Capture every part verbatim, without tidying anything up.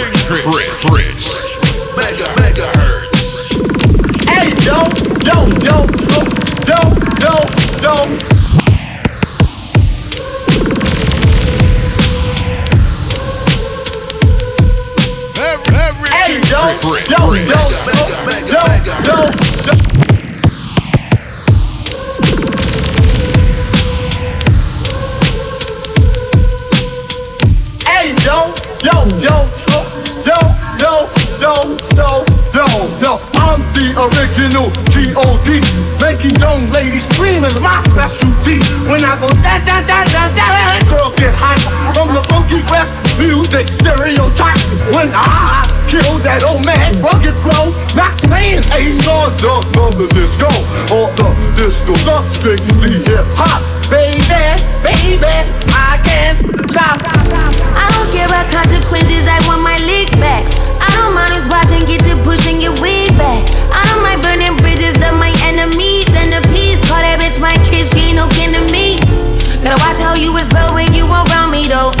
Secret. Mega, mega hertz. Hey, don't, don't, don't, don't, don't, don't. Hey, don't, don't, don't, don't, don't, don't. Original G O D making young ladies scream is my specialty. When I go da da da da da, girls get hot from the funky west music stereotype. When I kill that old man, rugged flow, not playing A's on the the disco or the disco, not strictly hip hop. Baby, baby, I can't stop. I don't care about consequences. I want my league back. I don't mind us watching, get to pushing your way back. I don't mind burning bridges of my enemies and the peace. Call that bitch my kid, she ain't no kin to me. Gotta watch how you respond when you around me though.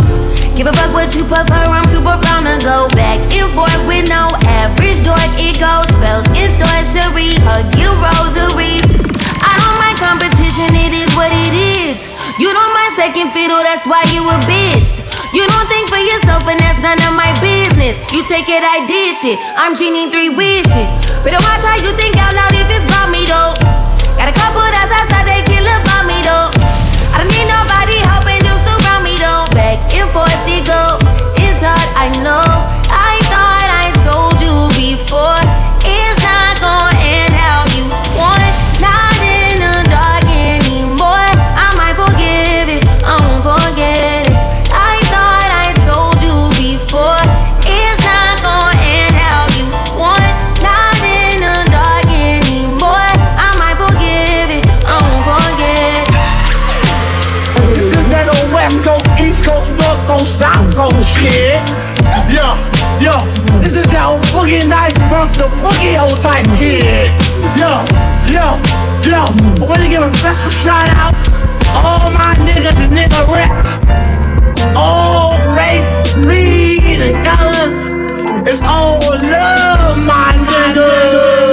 Give a fuck what you puff her, I'm super frown to go back and forth with no average dork. It goes spells and sorcery, hug your rosary. I don't mind competition, it is what it is. You don't mind second fiddle, that's why you a bitch. You don't think for yourself and that's none of my business. You take it, I did shit, I'm genie three wishes. Better watch how you think out loud if it's about me though. Got a couple that's outside, they kill about me though. I don't need nobody helping, just around me though. Back and forth it go, it's hard, I know. I thought I told you before, it's not gonna end how you want. Not in the dark anymore, I might forgive it, I won't forget it. South Coast shit. Yo, yo, this is that old boogie night from the boogie old type kid. Yo, yo, yo, I wanna give a special shout out to all my niggas and nigga reps. All race, breed, and colors. It's all love, my niggas.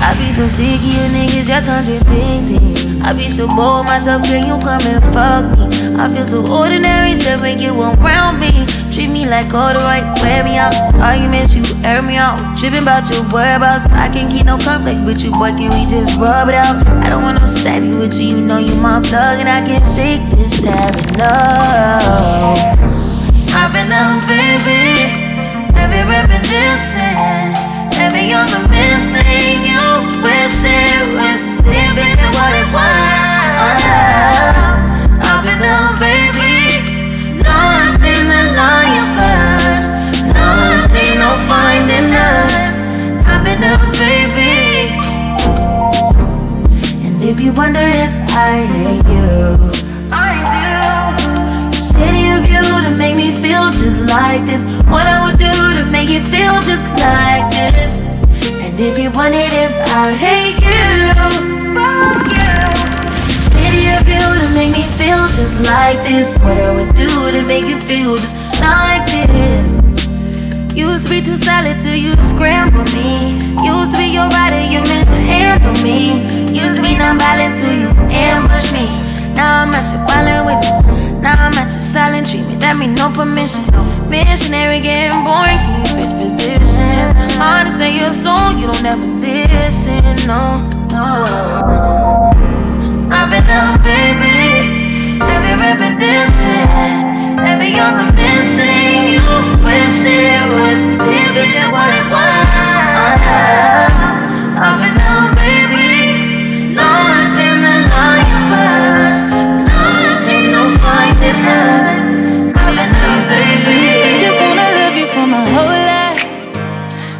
I be so sick of you niggas, y'all contradicting. I be so bold myself, can you come and fuck me? I feel so ordinary, so when you around me, treat me like all the right, wear me out. Arguments, you air me out. Tripping about your whereabouts, I can't keep no conflict with you, boy, can we just rub it out? I don't want no savvy with you, you know you my plug, and I can't shake this habit, no. I've been out, baby, every reminiscing, every other missing, you wish it was different than what it was. Oh, I've been down, baby, lost in the line of us, lost in no finding us. I've been down, baby. And if you wonder if I hate you, I do. Shitty of you to make me feel just like this. What I would do to make you feel just like this. And if you wondered if I hate you, shitty of you to make me feel just like this. What I would do to make you feel just like this. Used to be too solid till you scramble me. Used to be your rider, you meant to handle me. Used to be non-violent till you ambush me. Now I'm at your violent with you. Now I'm at your silent treatment, that mean no permission. Missionary getting boring, can you switch positions? Hard to say your soul, you don't ever listen, no. Oh, I've been down, baby, every reminiscing, every other missing, you wish it was different than what it was. Oh, I've been down, baby, lost in the line of us, lost in no finding us. I've been down, baby. Just wanna love you for my whole life.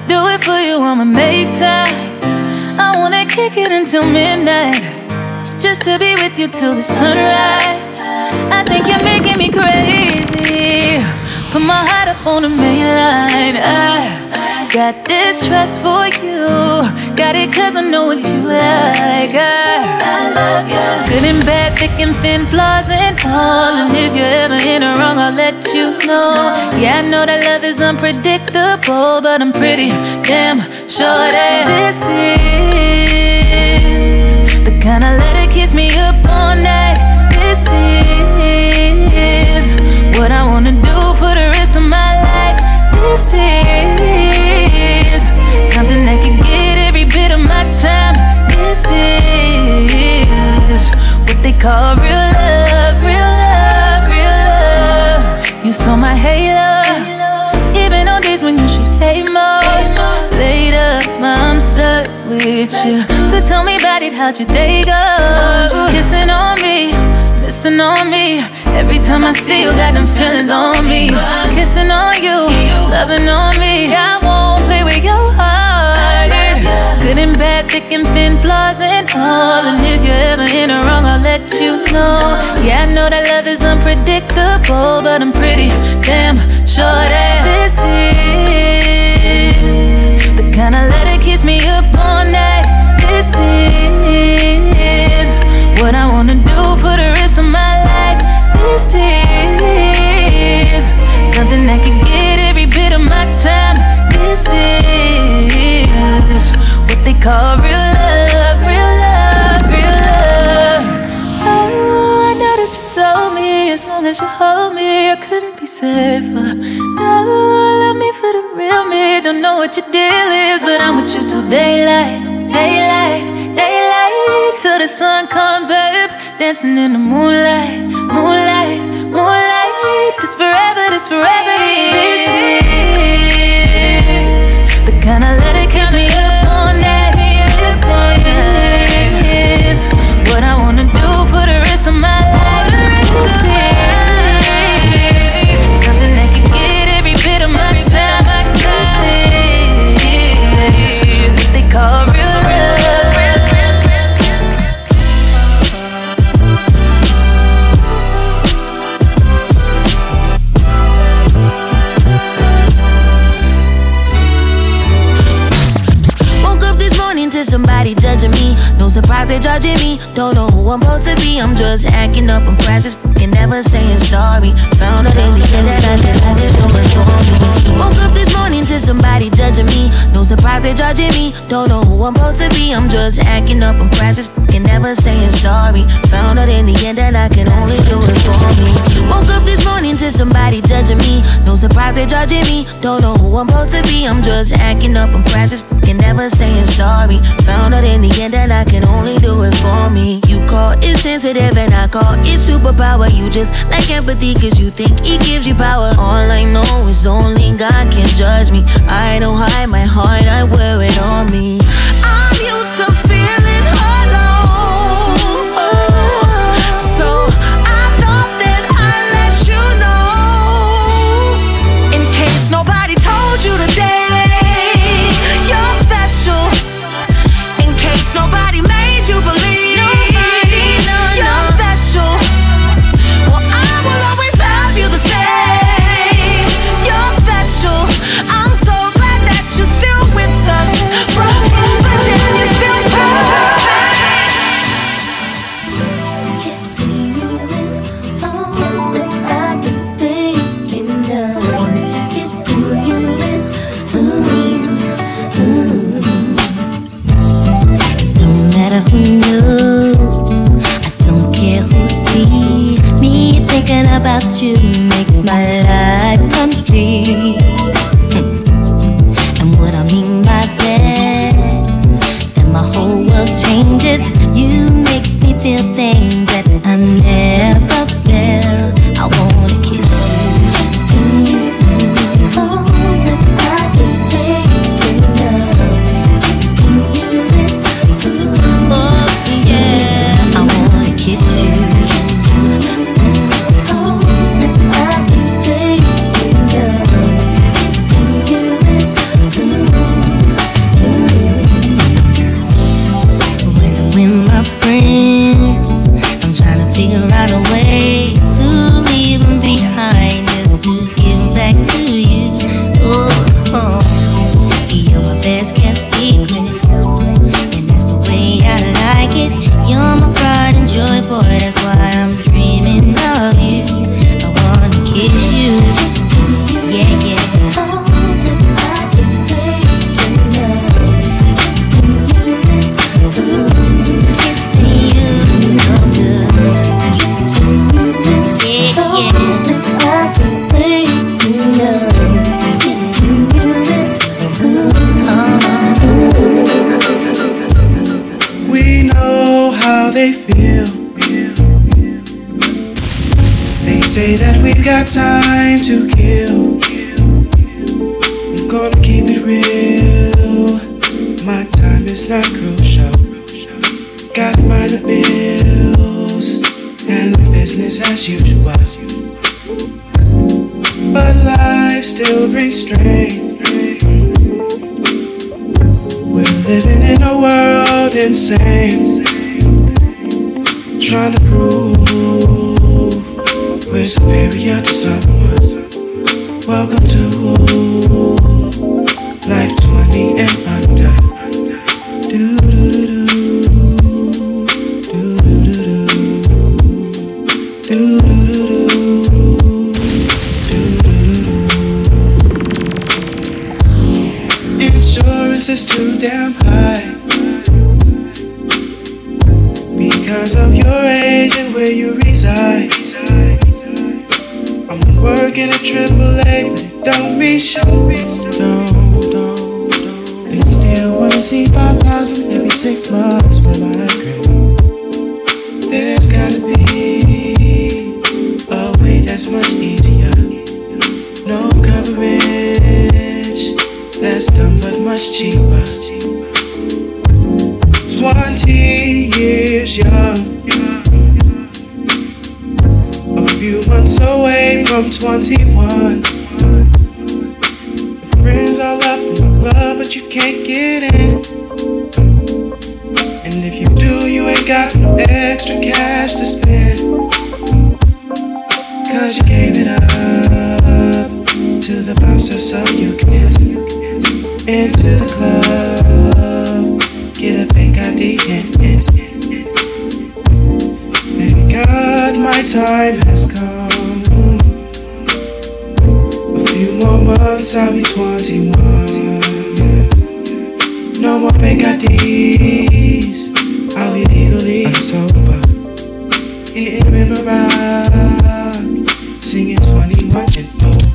Do it for you, I'ma make time. Kick it until midnight, just to be with you till the sunrise. I think you're making me crazy. Put my heart up on the main line. I got this trust for you. Got it cause I know what you like. I, I love you. Good and bad, thick and thin, flaws and all. And if you're ever in the wrong, I'll let you know. Yeah, I know that love is unpredictable, but I'm pretty damn sure that this is the kind of letter that keeps me up all night. This is what I wanna do for the rest of my life. This is something that can get every bit of my time. This is what they call real love, real love, real love. You saw my halo, even on days when you should hate most. Later, I'm stuck with you. So tell me about it, how'd your day go? Kissing on me, missing on me. Every time I see you, got them feelings on me. Kissing on you, loving on me. I won't play with your heart. Good and bad, thick and thin, flaws and all. And if you're ever in the wrong, I'll let you know. Yeah, I know that love is unpredictable, but I'm pretty damn sure that this is the kind of love that keeps me up all night. This is what I wanna do for the rest of my life. This is something that can get every bit of my time. This is what they call real love, real love, real love. Oh, I know that you told me as long as you hold me, I couldn't be safer. No, love me for the real me. Don't know what your deal is, but I'm with you till daylight, daylight, daylight. Till the sun comes up, dancing in the moonlight, moonlight, moonlight. This forever, this forever is. This is the kind of love that keeps me up all night. This is what I wanna do for the rest of my life. This is something that can get every bit of my time. This is what they call real love. Somebody judging me, no surprise they judging me. Don't know who I'm supposed to be. I'm just acting up, I'm precious, and never saying sorry. Found out in the end that I did, I didn't know it for me. Woke up this morning to somebody judging me, no surprise they judging me. Don't know who I'm supposed to be. I'm just acting up, I'm precious, and never saying sorry. Found out in the end that I can only do it for me. Woke up this morning to somebody judging me, no surprise they judging me. Don't know who I'm supposed to be. I'm just acting up, I'm precious, and never saying sorry. Found out in the end that I can only do it for me. You call it sensitive and I call it superpower. You just like empathy cause you think it gives you power. All I know is only God can judge me. I don't hide my heart, I wear it on me. I'm used to feeling hollow, oh, so I thought that I'd let you know. In case nobody told you today, about you makes my life complete. And what I mean by that, that my whole world changes. You make me feel things that I never felt. I wanna kiss you. Kissing you is all that I've been thinking of. Kissing you is ooh, oh yeah. I wanna kiss you. Friends, how they feel. They say that we've got time to kill. I'm gonna keep it real. My time is not crucial. Got minor bills and business as usual. But life still brings strain. We're living in a world insane, trying to prove we're superior to someone. Welcome to life twenty and under. Do do do do. Is too damn high because of your age and where you reside. I'm working at triple A, but it don't mean shit. No, no, they still wanna see five thousand every six months for my grade. There's gotta be a way that's much easier. No coverage. That's done but much cheaper. Twenty years young, a few months away from twenty-one. Your friends all up in the club, but you can't get in. And if you do, you ain't got no extra cash to spend, 'cause you gave it up to the bouncer so you can into the club, get a fake I D and in. Thank God my time has come. A few more months I'll be twenty-one. No more fake I Ds, I'll be legally sober. Eating River Rock, singing twenty-one and over.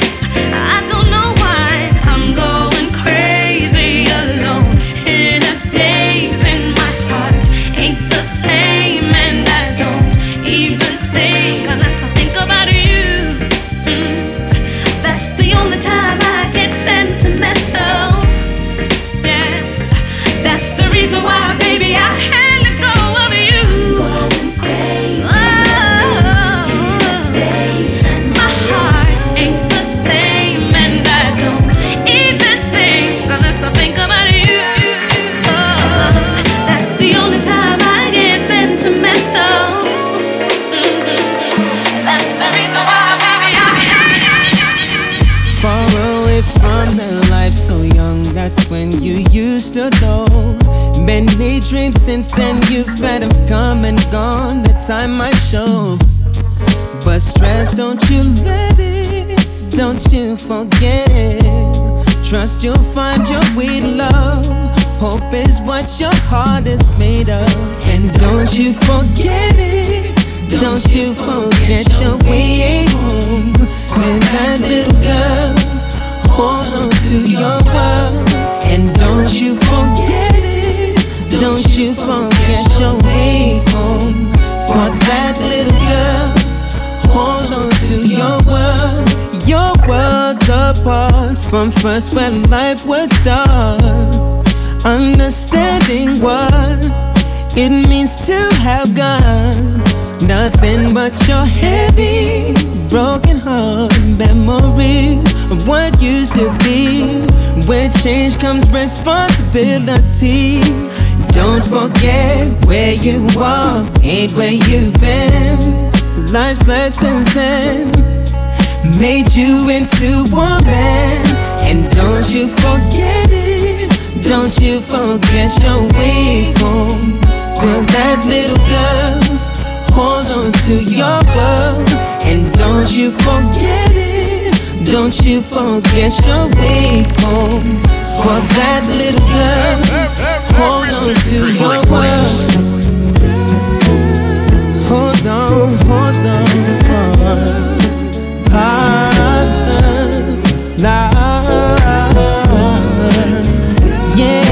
I don't since then you've had him come and gone. The time I show, but stress, don't you let it, don't you forget it. Trust you'll find your way to love. Hope is what your heart is made of. And don't you forget it, don't you forget your way home. And that little girl, hold on to your love. And don't you forget it, don't you forget your way home. For that little girl, hold on to your world. Your world's apart from first when life would start. Understanding what it means to have God. Nothing but your heavy, broken heart memory of what used to be. With change comes responsibility. Don't forget where you are, ain't where you've been. Life's lessons then made you into a man. And don't you forget it, don't you forget your way home. For that little girl, hold on to your world. And don't you forget it, don't you forget your way home. For that little girl, hold on to your world. Hold on, hold on. Ah, la, yeah.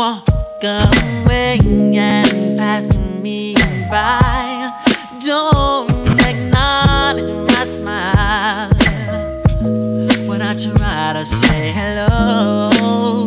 Oh, oh, oh.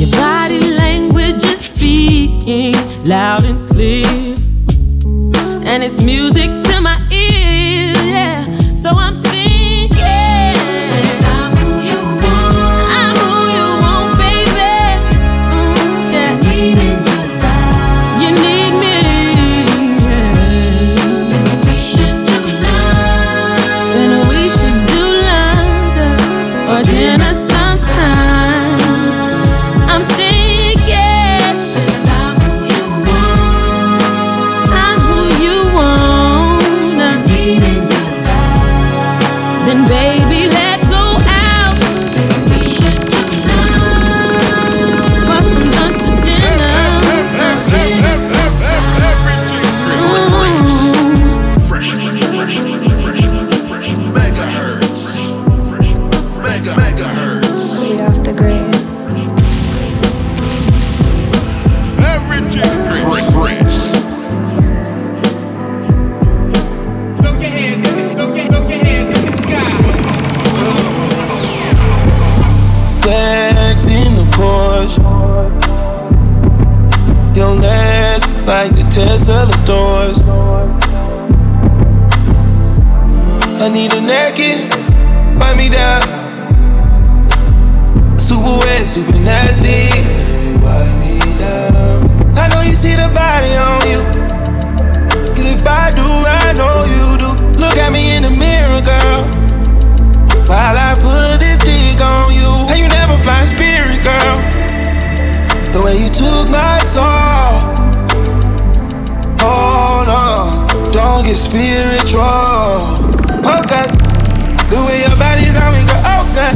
Your body language is speaking loud and clear, and it's music to my ear, yeah. So I'm like the test of the doors. I need a naked, wipe me down. Super wet, super nasty, wipe me down. I know you see the body on you, cause if I do, I know you do. Look at me in the mirror, girl, while I put this dick on you. And you never fly spirit, girl, the way you took my soul. Hold on, don't get spiritual. Oh God, the way your body's on me, girl. Oh God,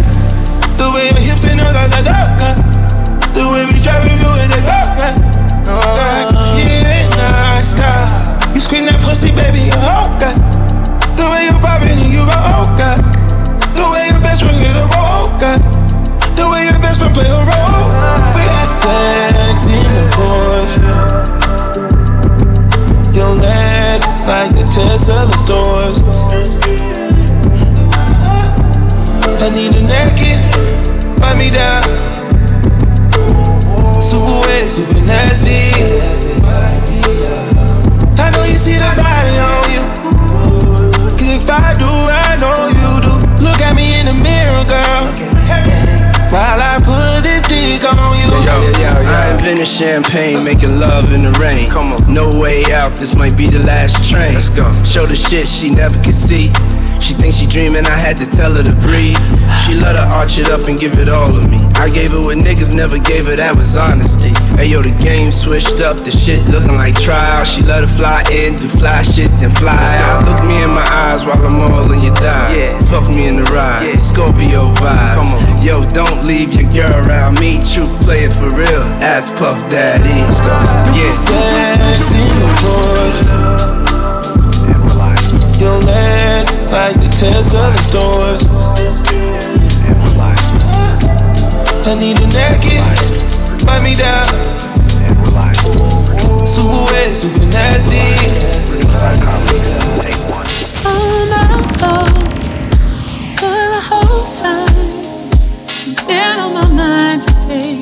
the way your hips and those eyes like oh God, the way we driving you is like oh God. I can't not stop. You scream that pussy, baby. Oh God, the way you popping and you roll. Oh God, the way your best friend get a roll. Oh God, the way your best friend play a role. We got sex in the Porsche. Your legs like the test of the doors. I need a naked, wipe me down. Super wet, super nasty. I know you see the body on you, cause if I do, I know you do. Look at me in the mirror, girl, while I put this dick on you. Yo, yo, yo, yo. I'm in the champagne, making love in the rain. Come on. No way out, this might be the last train. Let's go. Show the shit she never could see. She thinks she dreaming, I had to tell her to breathe. She let her arch it up and give it all of me. I gave her what niggas never gave her, that was honesty. Ayo, the game switched up, the shit looking like trial. She let her fly in, do fly shit, then fly out. Look me in my eyes while I'm all in your thighs. Yeah. Fuck me in the ride, yeah. Scorpio vibes. Come on. Yo, don't leave your girl around me, true play. For real, ass Puff Daddy. Let's go. Yeah, sex in the Porsche. Your legs like the test of the doors. I need a naked, wipe me down. Super wet, super nasty. All my thoughts for the whole time, been on my mind today.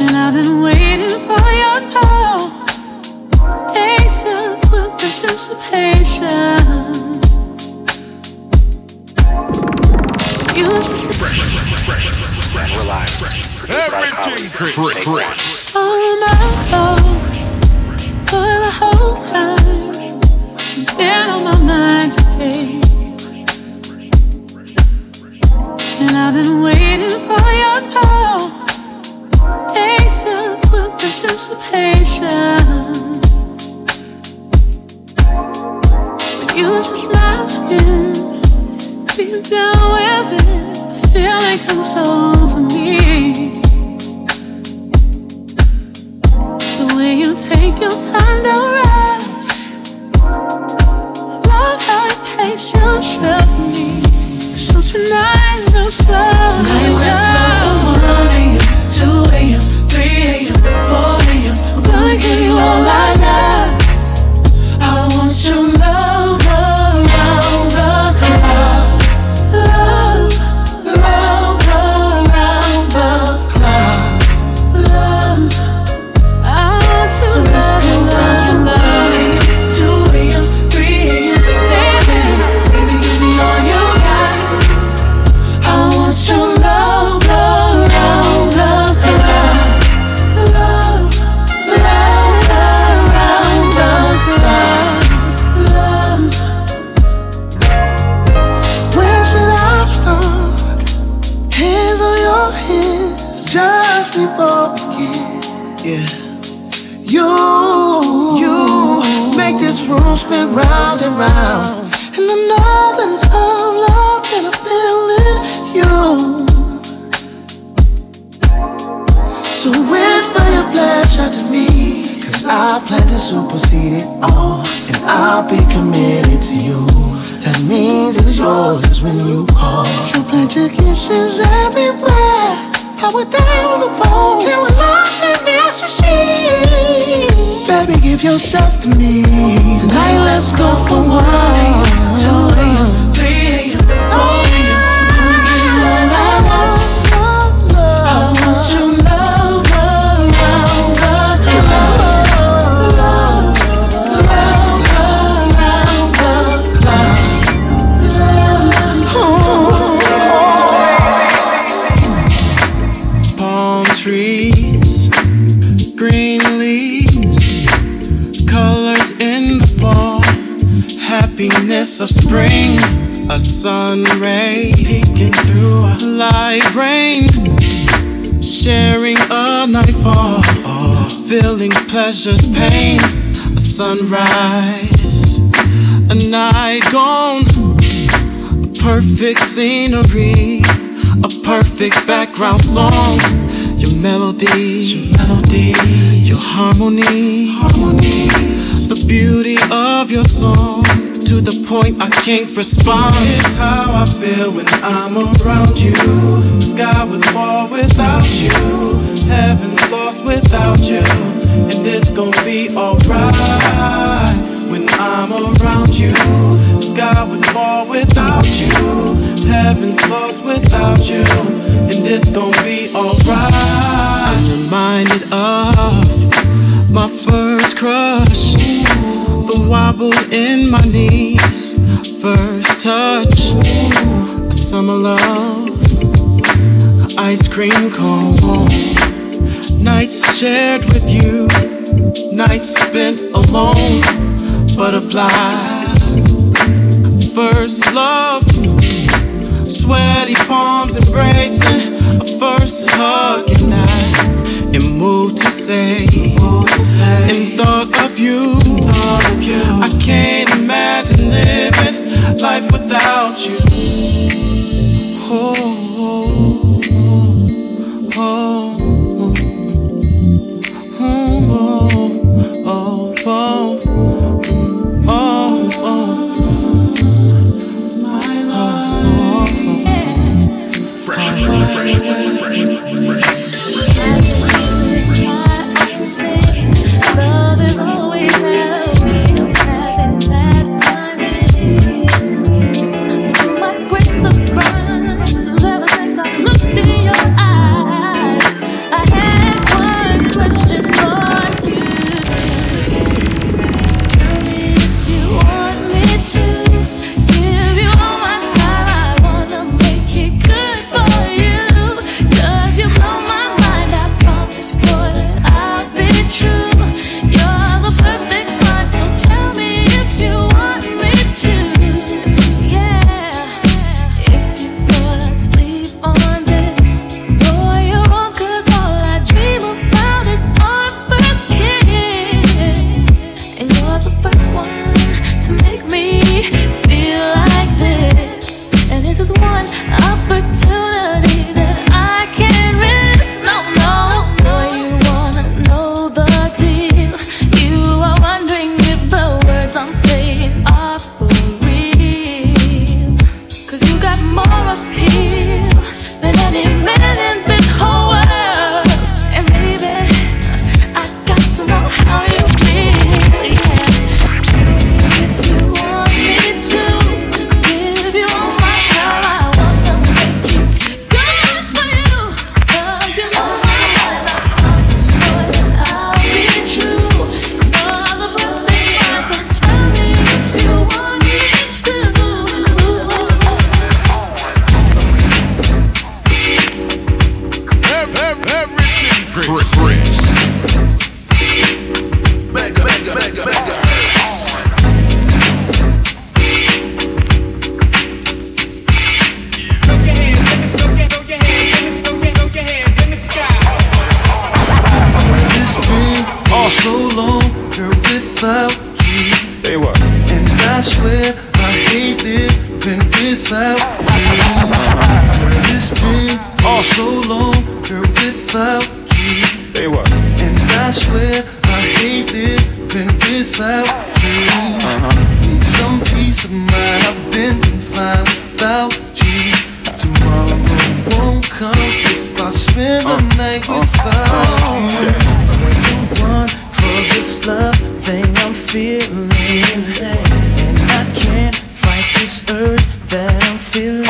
And I've been waiting for your call. Patience with anticipation. You fresh, fresh, fresh, fresh, rely, fresh. Everything fresh, fresh. All my thoughts for the whole time, been on my mind today. And I've been waiting for your call. Patience with anticipation. When you touch my skin, deep down within, I feel it comes over me. The way you take your time, don't rush. I love how you pace your trip for me. So tonight we'll slow. Tonight we'll slow. One a m, two a m three a m, four a m I'm gonna give you all I got. I want your love around the clock. Love, love, love, love. your hips just before we kiss. Yeah, you, you make this room spin round and round, and I know that it's all love that I feel in you. So whisper your pleasure to me, 'cause I plan to supersede it all, and I'll be committed to you. That means it's yours just when you call. So plant your kisses everywhere. How we're down the phone till we're lost in ecstasy. Baby, give yourself to me. Tonight, let's go from one to three, four. Happiness of spring, a sun ray peeking through a light rain, sharing a nightfall, feeling pleasure's pain, a sunrise, a night gone, a perfect scenery, a perfect background song, your melody, your melodies, your harmony, harmonies, the beauty of your song. To the point I can't respond. It's how I feel when I'm around you. The sky would fall without you. Heaven's lost without you. And it's gonna be alright when I'm around you. The sky would fall without you. Heaven's lost without you. And it's gonna be alright. I'm reminded of my first crush. The wobble in my knees, first touch, a summer love, ice cream cone, nights shared with you, nights spent alone, butterflies, first love, sweaty palms embracing, a first hug at night. And moved to say, and thought of you. I can't imagine living life without you. Oh, oh, oh, oh, oh, oh, oh, oh, my love. Fresh, fresh, fresh, fresh, fresh, fresh. Good without you. And it's been so long, girl, without you. And I swear I hate living without you. Need some peace of mind, I've been fine without you. Tomorrow won't come if I spend the night without you. This love thing I'm feeling, and I can't fight this urge that I'm feeling.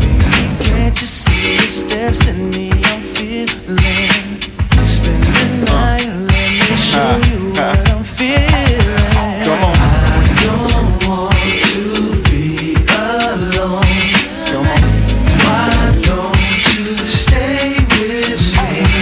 Baby, can't you see this destiny I'm feeling? Spend the night, let me show you what I'm feeling. I don't want to be alone. Why don't you stay with me?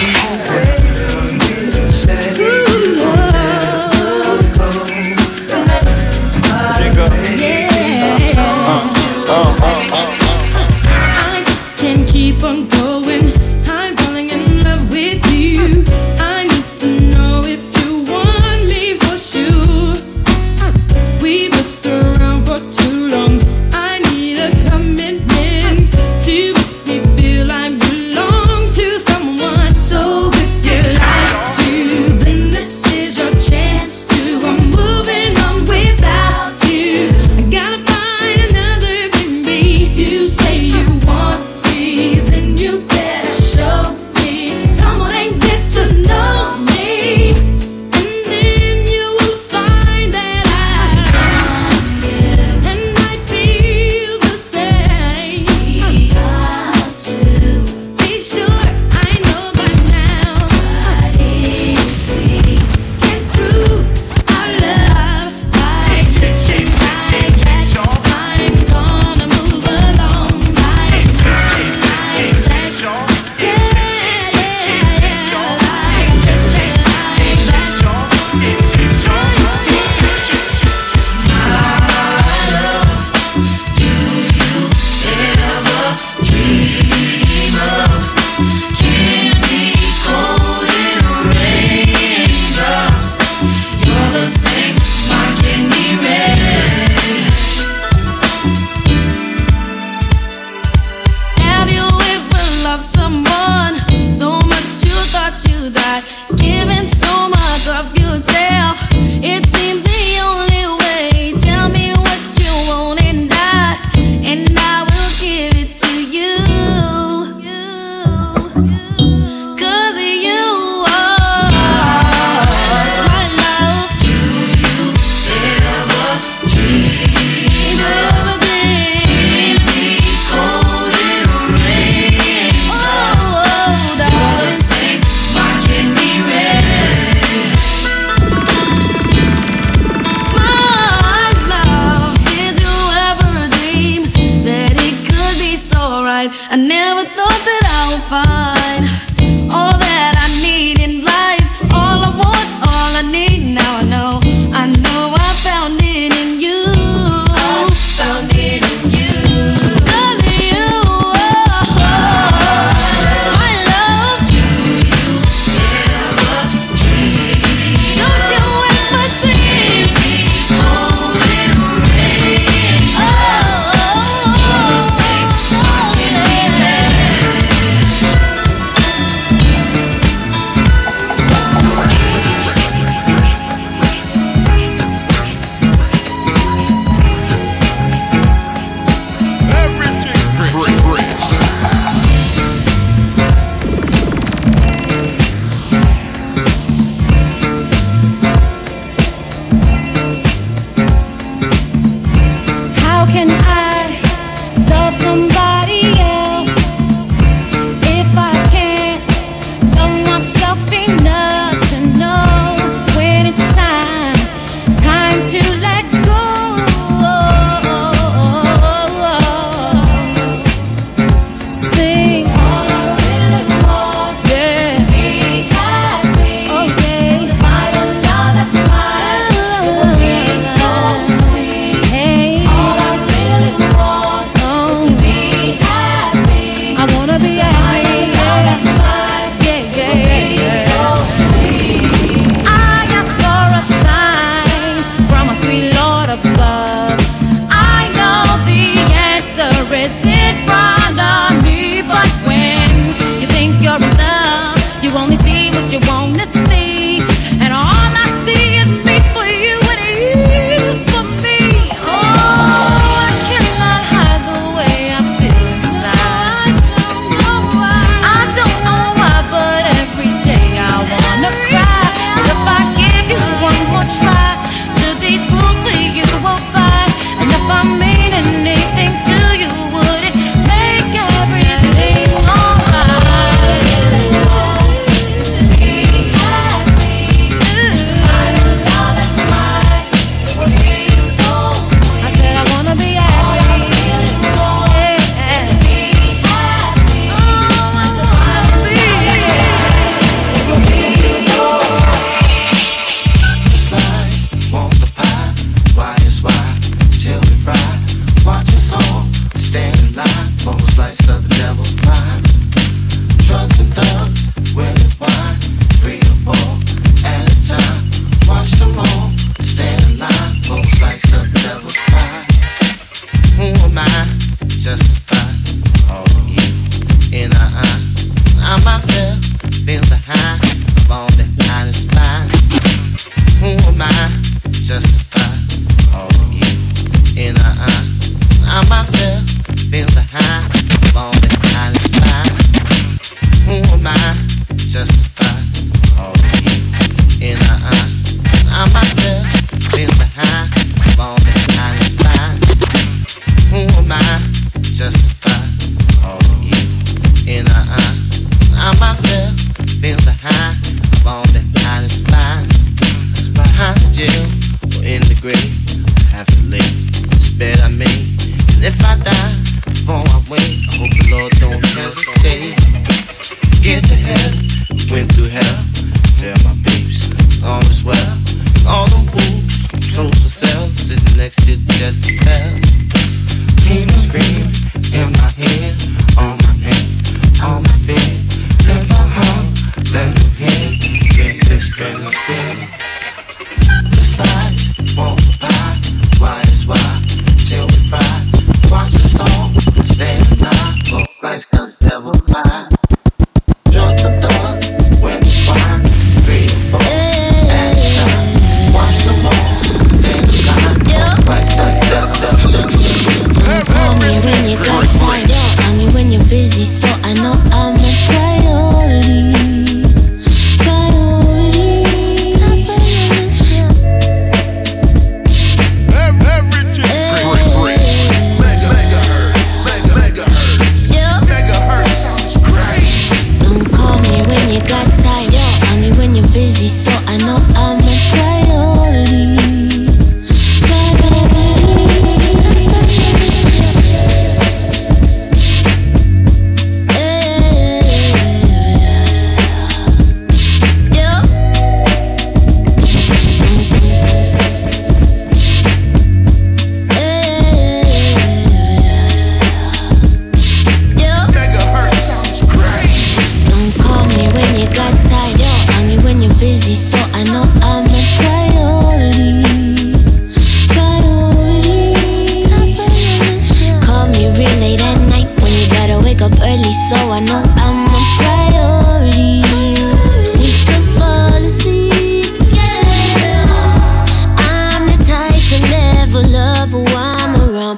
Above, I know the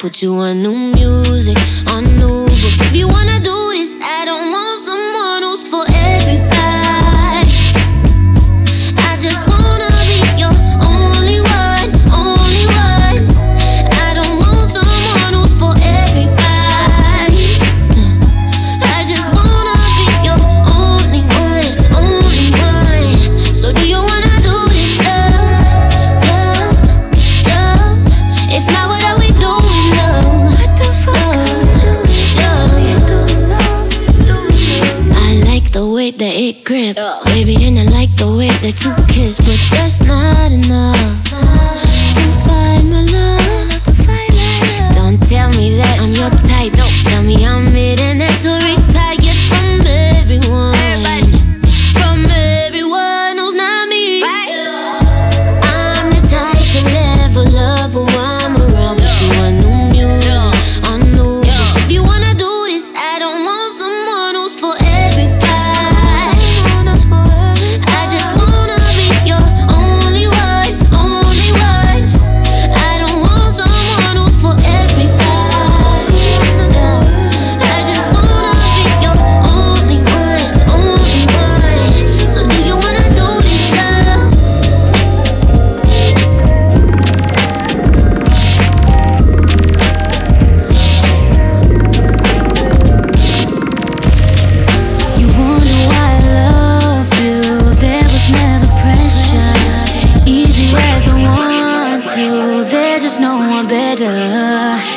Put you on new music, on new books. If you wanna do this, I don't want someone who's for everybody. I just wanna be your only one, only one. I don't want someone who's for everybody. I just wanna be your only one, only one. So do you wanna do this, love, love, love? If not, what are we doing? That it grip, yeah. Baby, and I like the way that you kiss, but that's not enough to find my love. Don't tell me that I'm your type. Don't tell me I'm it, and that you're retired from everyone, from everyone who's not me. I'm the type to level up, but I'm around with you on new music, on new books. If you wanna do this, I don't want someone who's for everybody.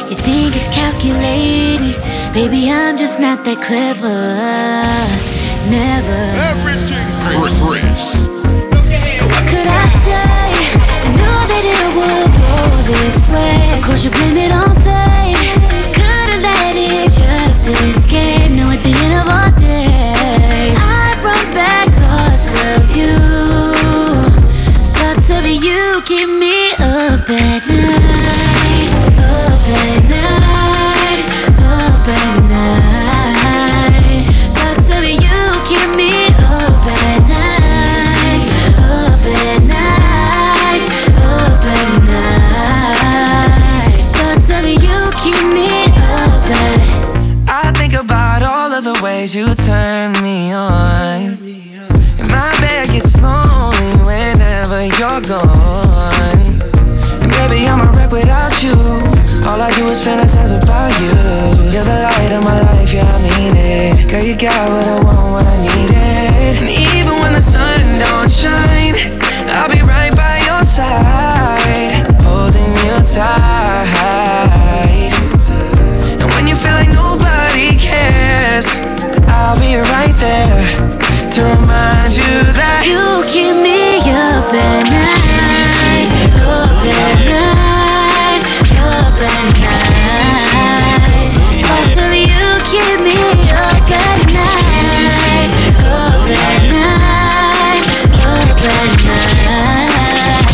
You think it's calculated, baby, I'm just not that clever. Never. Everything progress. What could I say? I know that it would go this way. Of course you blame it on fate. Could've let it just escape. Now at the end of our days, I brought back thoughts of you. Thoughts of you keep me up at night. You turn me on, and my bed gets lonely whenever you're gone. And baby, I'm a wreck without you. All I do is fantasize about you. You're the light of my life, yeah, I mean it. Girl, you got what I want, what I needed. And even when the sun don't shine, I'll be right by your side, holding you tight. And when you feel like nobody cares, I'll be right there to remind you that you keep me up at night, up at night, up at night. Possibly you keep me up at night, up at night, up at night.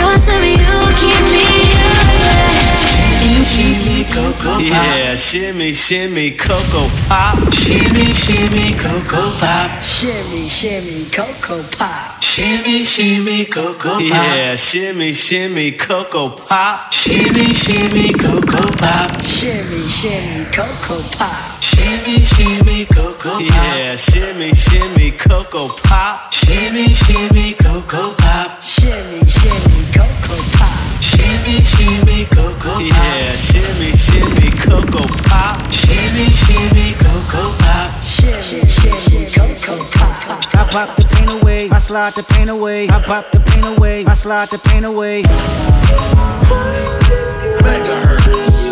Possibly you keep me up at night. You keep me go go. Yeah, shimmy. Shimmy, shimmy, cocoa pop. Shimmy, shimmy, cocoa pop. Shimmy, shimmy, cocoa pop. Shimmy, shimmy, cocoa pop. Yeah, shimmy, shimmy, cocoa pop. Shimmy, shimmy, cocoa pop. Shimmy, shimmy, cocoa pop. Shimmy, shimmy, cocoa pop. Yeah, shimmy, shimmy, cocoa pop. Shimmy, shimmy, cocoa pop. Shimmy, shimmy, cocoa pop. Shimmy, shimmy, cocoa pop. Yeah, shimmy, shimmy, cocoa pop. Shimmy, shimmy, cocoa pop. Shimmy, shimmy, cocoa pop. I pop the pain away, I slide the pain away. I pop the pain away, I slide the pain away. Megahertz,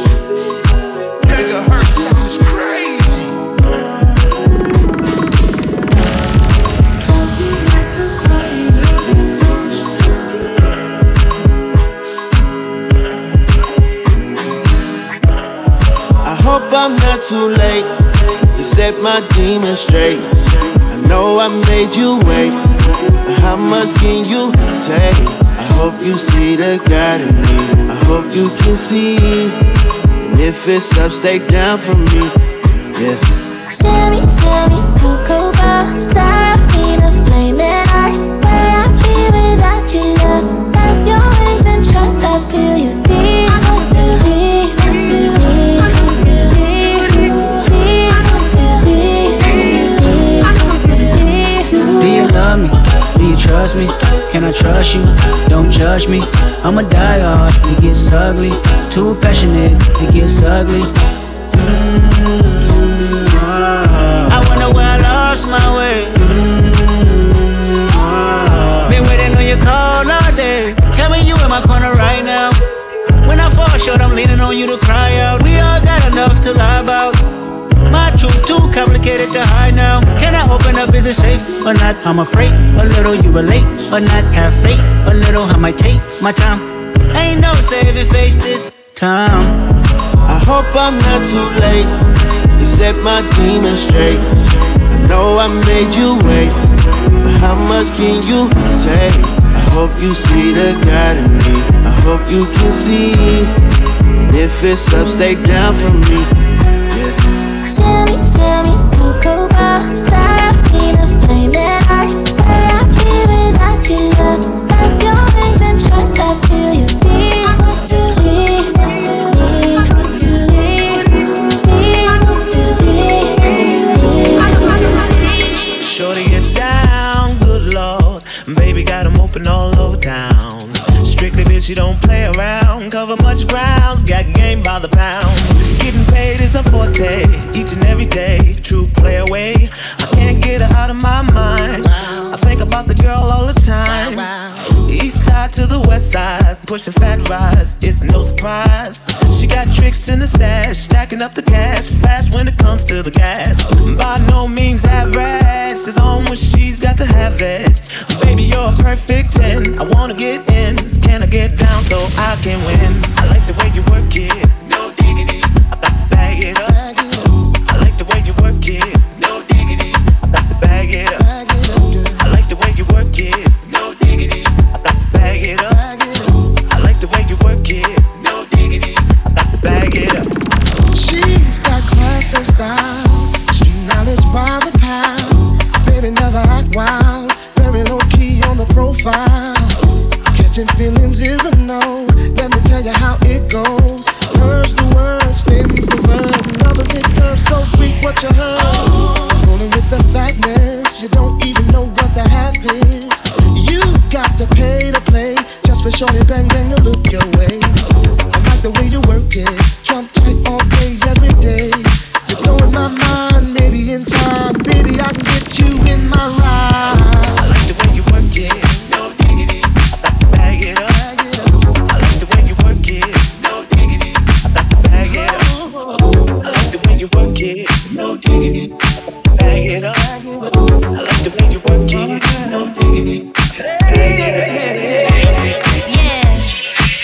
megahertz sounds crazy. I hope I'm not too late to set my demons straight. I know I made you wait, but how much can you take? I hope you see the God in me. I hope you can see, and if it's up, stay down for me. Yeah. Shimmy, shimmy, cocoa ball, seraphina, flaming eyes. When I be without you, love, that's your wings and trust. I feel you deep. I don't feel deep. I feel deep. I don't feel deep. I don't feel deep. I don't feel deep. Do you love me? Do you trust me? Can I trust you? Don't judge me. I'm a die-hard, it gets ugly. Too passionate, it gets ugly. Mm-hmm. I wonder where I lost my way. Mm-hmm. Been waiting on your call all day. Tell me you in my corner right now. When I fall short, I'm leaning on you to cry out. We all got enough to lie about. My truth too complicated to hide now. Can I open up, is it safe or not? I'm afraid, a little you relate or not. Have faith, a little I might take my time. Ain't no saving face this time. I hope I'm not too late to set my demons straight. I know I made you wait, but how much can you take? I hope you see the God in me. I hope you can see, and if it's up, stay down for me. Shimmy, shimmy, cocoa ball, seraphina, flaming eyes. Where I be without you, love, that's your wings and trust. I feel you deep, deep, deep, deep. Shorty, you're down, good lord. Baby, got 'em open all over town. Strictly bitch, you don't play around. Cover much grounds, got game by the pound. Getting paid is a forte, each and every day, true play away. I can't get her out of my mind. I think about the girl all the time. East side to the west side, pushing fat rides, it's no surprise. She got tricks in the stash, stacking up the cash, fast when it comes to the gas. By no means average, it's on when she's got to have it. Baby, you're a perfect ten, I wanna get in. Can I get down so I can win? I like the way you work it. It up. I like the way you work it, no diggity. I got to bag it up. I like the way you work it, no diggity. I got to bag it up. I like the way you work it, no diggity. I got to bag it up. She's got class and style, street knowledge by the pound. Baby never act wild, very low key on the profile. Catching feelings is a no. Let me tell you how it goes. Curves the word, spins the verb. Lovers it curves, so freak what you heard. Rolling with the fatness, you don't even know what the half is. You've got to pay to play, just for shorty bang bang to look your way. I like the way you work it, trump tight all day, every day. You're blowing my mind, maybe in time, baby I can get you in my ride. I like the way you work it. You work it, no diggity. Bag it up. I like the way you work it, no diggity. Yeah,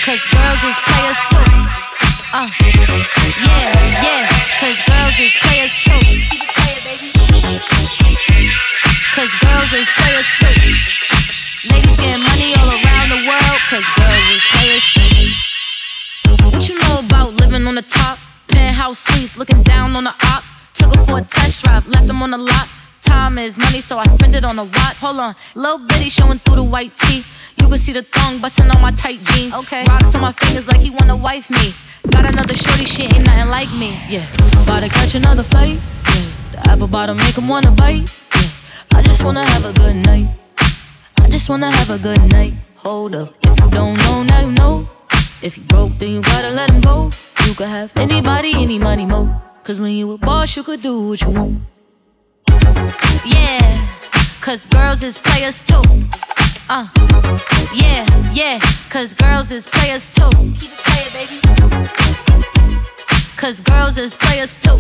'cause girls is players too. Uh, yeah, yeah, 'cause girls is players too. 'Cause girls is players too. Ladies getting money all around the world, 'cause girls is players too. What you know about living on the top? Penthouse sleeves, looking down on the ops. Took her for a test drive, left them on the lot. Time is money, so I spend it on a watch. Hold on, little bitty showing through the white tee. You can see the thong busting on my tight jeans. Okay, rocks on my fingers like he wanna wife me. Got another shorty, she ain't nothing like me. Yeah, about to catch another fight. Yeah. The apple bottom make him wanna bite. Yeah. I just wanna have a good night. I just wanna have a good night. Hold up, if you don't know, now you know. If you broke, then you gotta let him go. You could have anybody, any money, mo. Cause when you a boss, you could do what you want. Yeah, cause girls is players too. Uh, yeah, yeah, cause girls is players too. Keep it playing, baby. Cause girls is players too.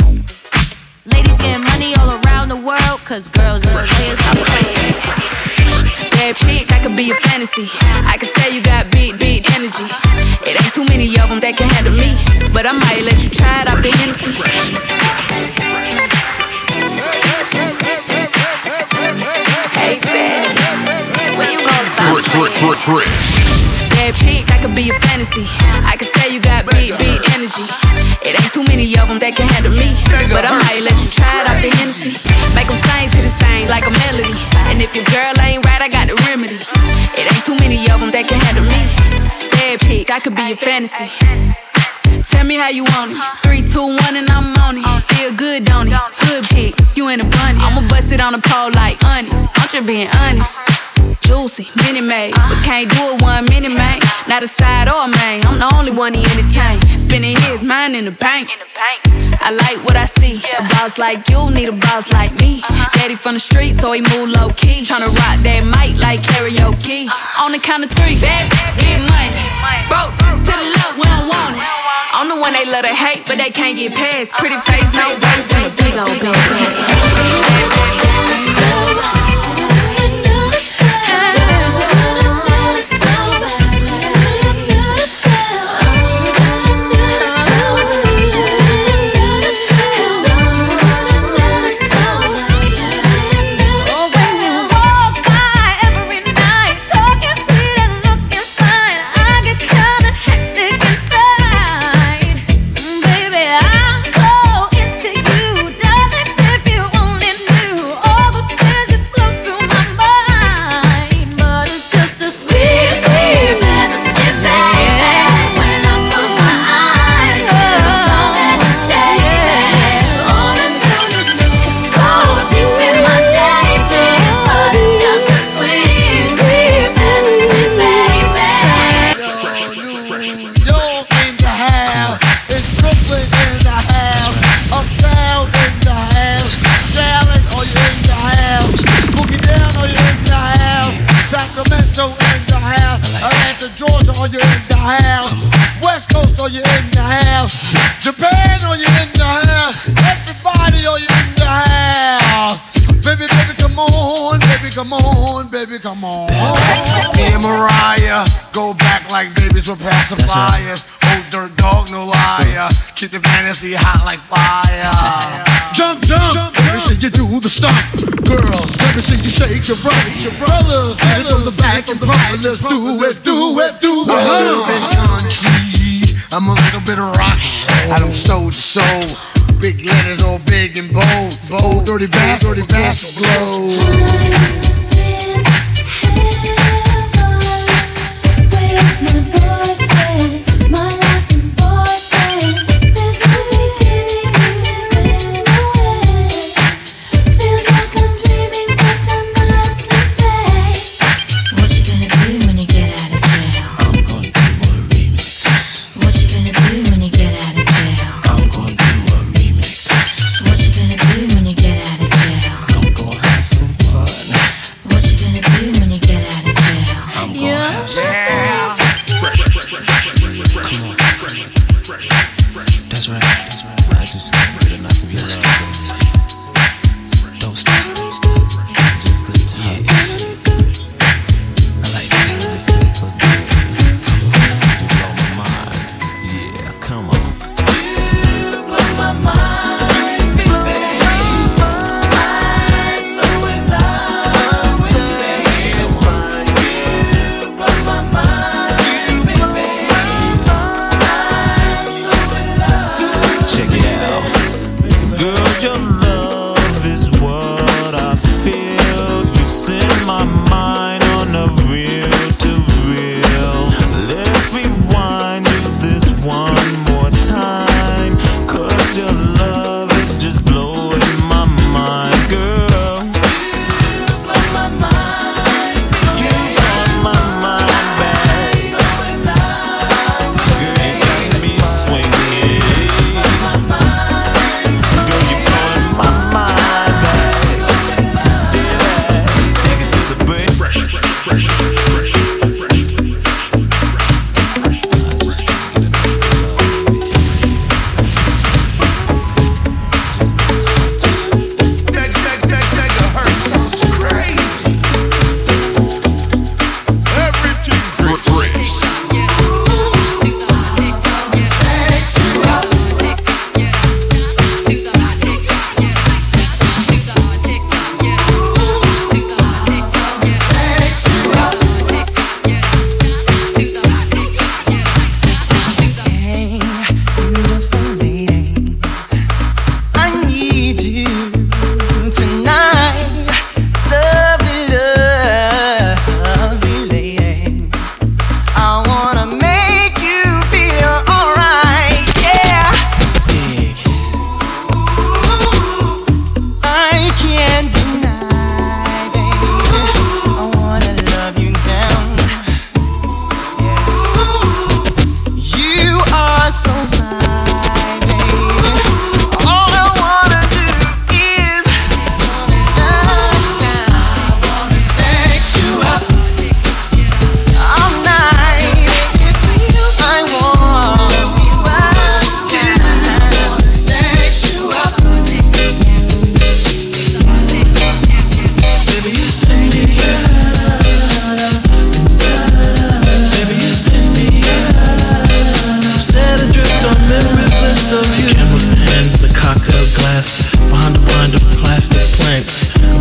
Ladies getting money all around the world, cause girls is players too. Bad chick, that could be a fantasy. I could tell you got big, big energy. It ain't too many of them that can handle me, but I might let you try it out the Hennessy. Bad chick, that could be a fantasy. I could tell you got big, big energy. It ain't too many of them that can handle me, but I might let you try it out the Hennessy. Make them sing to this thing like a melody. And if your girl ain't right, I got the remedy. It ain't too many of them that can handle me. Bad chick, I could be a fantasy. Tell me how you want it. Three, two, one, and I'm on it. Feel good, don't it? Good chick, you in a bunny. I'ma bust it on the pole like honest. I'm just being honest. Juicy, mini made, but can't do it one minute, man. Not a side or a main. I'm the only one he entertain. Spinning his mind in the bank. I like what I see. A boss like you need a boss like me. Daddy from the street, so he move low key. Tryna rock that mic like karaoke. On the count of three, bad get money. Broke to the left, we don't want it. I'm the one they love to hate, but they can't get past. Pretty face, no waste, ain't big old baby.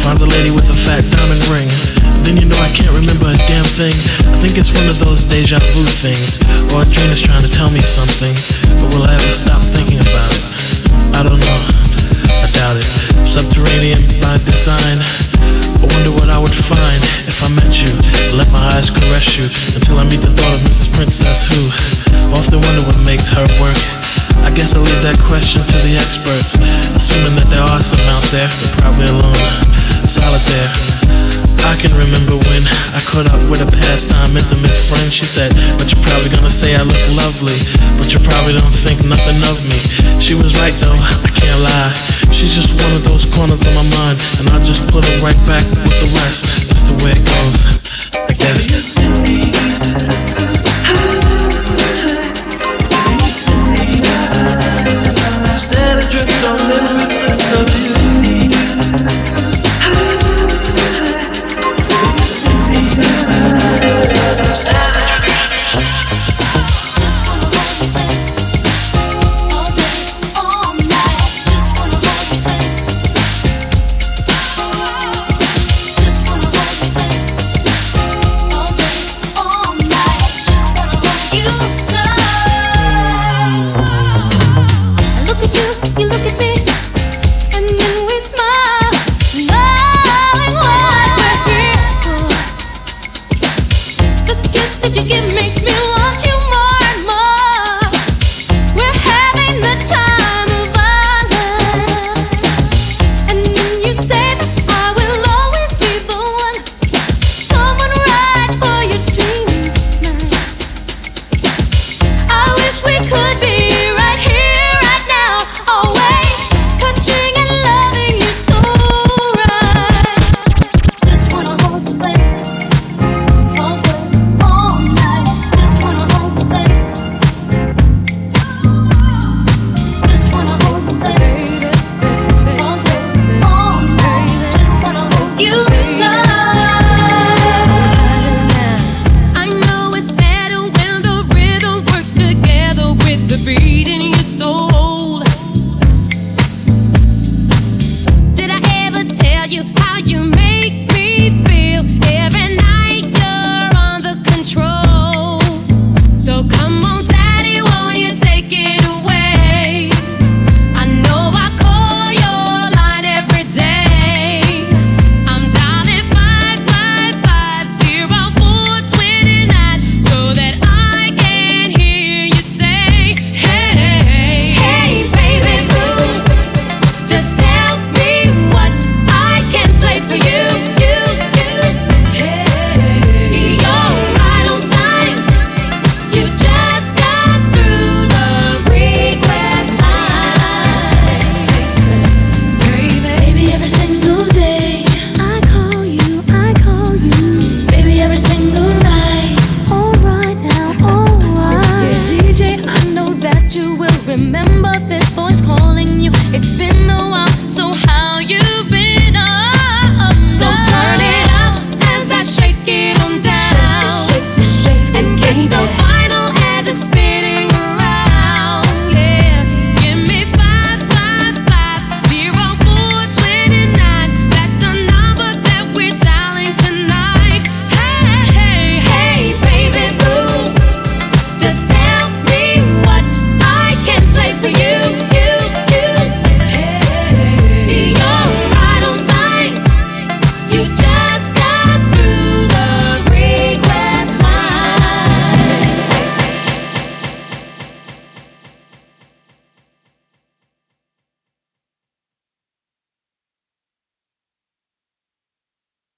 finds a lady with a fat diamond ring. Then you know I can't remember a damn thing. I think it's one of those deja vu things, or a dream is trying to tell me something. But will I ever stop thinking about it? I don't know, I doubt it. Subterranean by design, I wonder what I would find if I met you. Let my eyes caress you until I meet the thought of Missus Princess, who often wonder what makes her work. I guess I'll leave that question to the experts, assuming that there are some out there, but probably alone, solitaire. I can remember when I caught up with a pastime intimate friend. She said, but you're probably gonna say I look lovely, but you probably don't think nothing of me. She was right though, I can't lie. She's just one of those corners of my mind, and I just put her right back with the rest. That's the way it goes, I guess. Set adrift on memories of you. You